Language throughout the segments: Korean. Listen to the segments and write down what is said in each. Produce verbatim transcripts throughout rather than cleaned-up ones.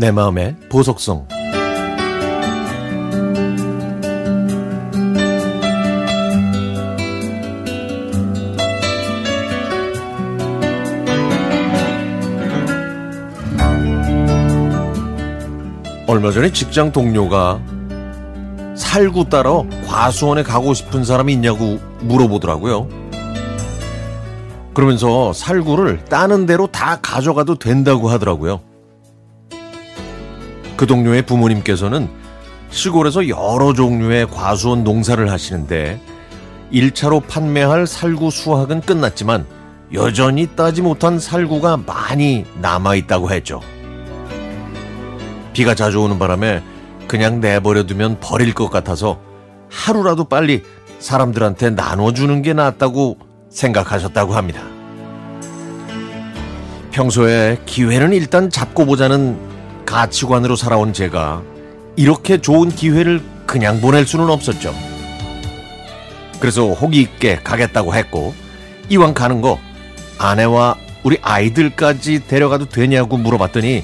내 마음의 보석성. 얼마 전에 직장 동료가 살구 따러 과수원에 가고 싶은 사람이 있냐고 물어보더라고요. 그러면서 살구를 따는 대로 다 가져가도 된다고 하더라고요. 그 동료의 부모님께서는 시골에서 여러 종류의 과수원 농사를 하시는데 일 차로 판매할 살구 수확은 끝났지만 여전히 따지 못한 살구가 많이 남아있다고 했죠. 비가 자주 오는 바람에 그냥 내버려두면 버릴 것 같아서 하루라도 빨리 사람들한테 나눠주는 게 낫다고 생각하셨다고 합니다. 평소에 기회는 일단 잡고 보자는 가치관으로 살아온 제가 이렇게 좋은 기회를 그냥 보낼 수는 없었죠. 그래서 호기 있게 가겠다고 했고, 이왕 가는 거 아내와 우리 아이들까지 데려가도 되냐고 물어봤더니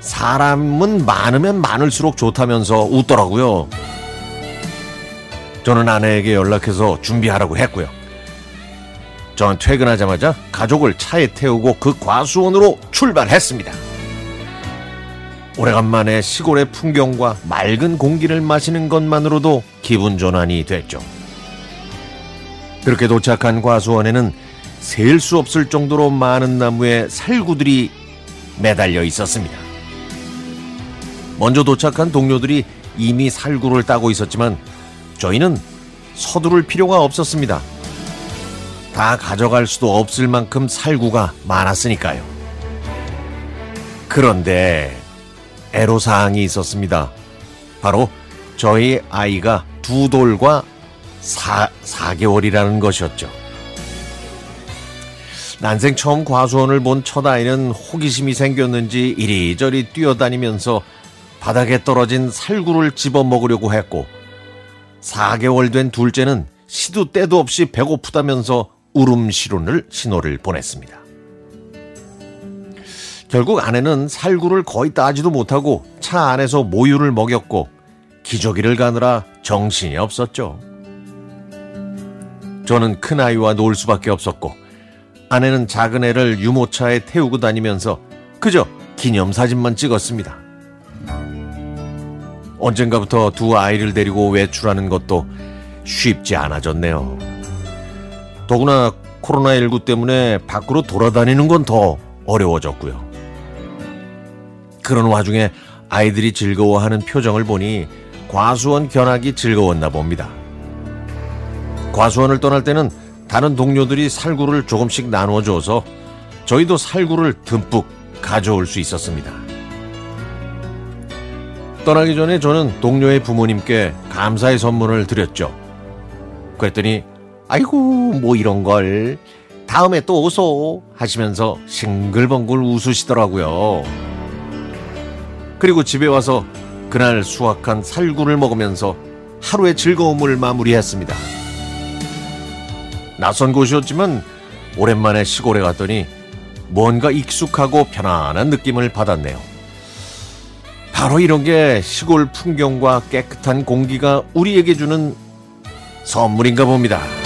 사람은 많으면 많을수록 좋다면서 웃더라고요. 저는 아내에게 연락해서 준비하라고 했고요. 전 퇴근하자마자 가족을 차에 태우고 그 과수원으로 출발했습니다. 오래간만에 시골의 풍경과 맑은 공기를 마시는 것만으로도 기분 전환이 됐죠. 그렇게 도착한 과수원에는 셀 수 없을 정도로 많은 나무에 살구들이 매달려 있었습니다. 먼저 도착한 동료들이 이미 살구를 따고 있었지만 저희는 서두를 필요가 없었습니다. 다 가져갈 수도 없을 만큼 살구가 많았으니까요. 그런데 애로사항이 있었습니다. 바로 저희 아이가 두 돌과 사, 사 개월이라는 것이었죠. 난생 처음 과수원을 본 첫 아이는 호기심이 생겼는지 이리저리 뛰어다니면서 바닥에 떨어진 살구를 집어먹으려고 했고, 사 개월 된 둘째는 시도 때도 없이 배고프다면서 울음신호를 신호를 보냈습니다. 결국 아내는 살구를 거의 따지도 못하고 차 안에서 모유를 먹였고 기저귀를 가느라 정신이 없었죠. 저는 큰아이와 놀 수밖에 없었고 아내는 작은 애를 유모차에 태우고 다니면서 그저 기념사진만 찍었습니다. 언젠가부터 두 아이를 데리고 외출하는 것도 쉽지 않아졌네요. 더구나 코로나십구 때문에 밖으로 돌아다니는 건 더 어려워졌고요. 그런 와중에 아이들이 즐거워하는 표정을 보니 과수원 견학이 즐거웠나 봅니다. 과수원을 떠날 때는 다른 동료들이 살구를 조금씩 나눠줘서 저희도 살구를 듬뿍 가져올 수 있었습니다. 떠나기 전에 저는 동료의 부모님께 감사의 선물을 드렸죠. 그랬더니 아이고 뭐 이런 걸 다음에 또 오소 하시면서 싱글벙글 웃으시더라고요. 그리고 집에 와서 그날 수확한 살구를 먹으면서 하루의 즐거움을 마무리했습니다. 낯선 곳이었지만 오랜만에 시골에 갔더니 뭔가 익숙하고 편안한 느낌을 받았네요. 바로 이런 게 시골 풍경과 깨끗한 공기가 우리에게 주는 선물인가 봅니다.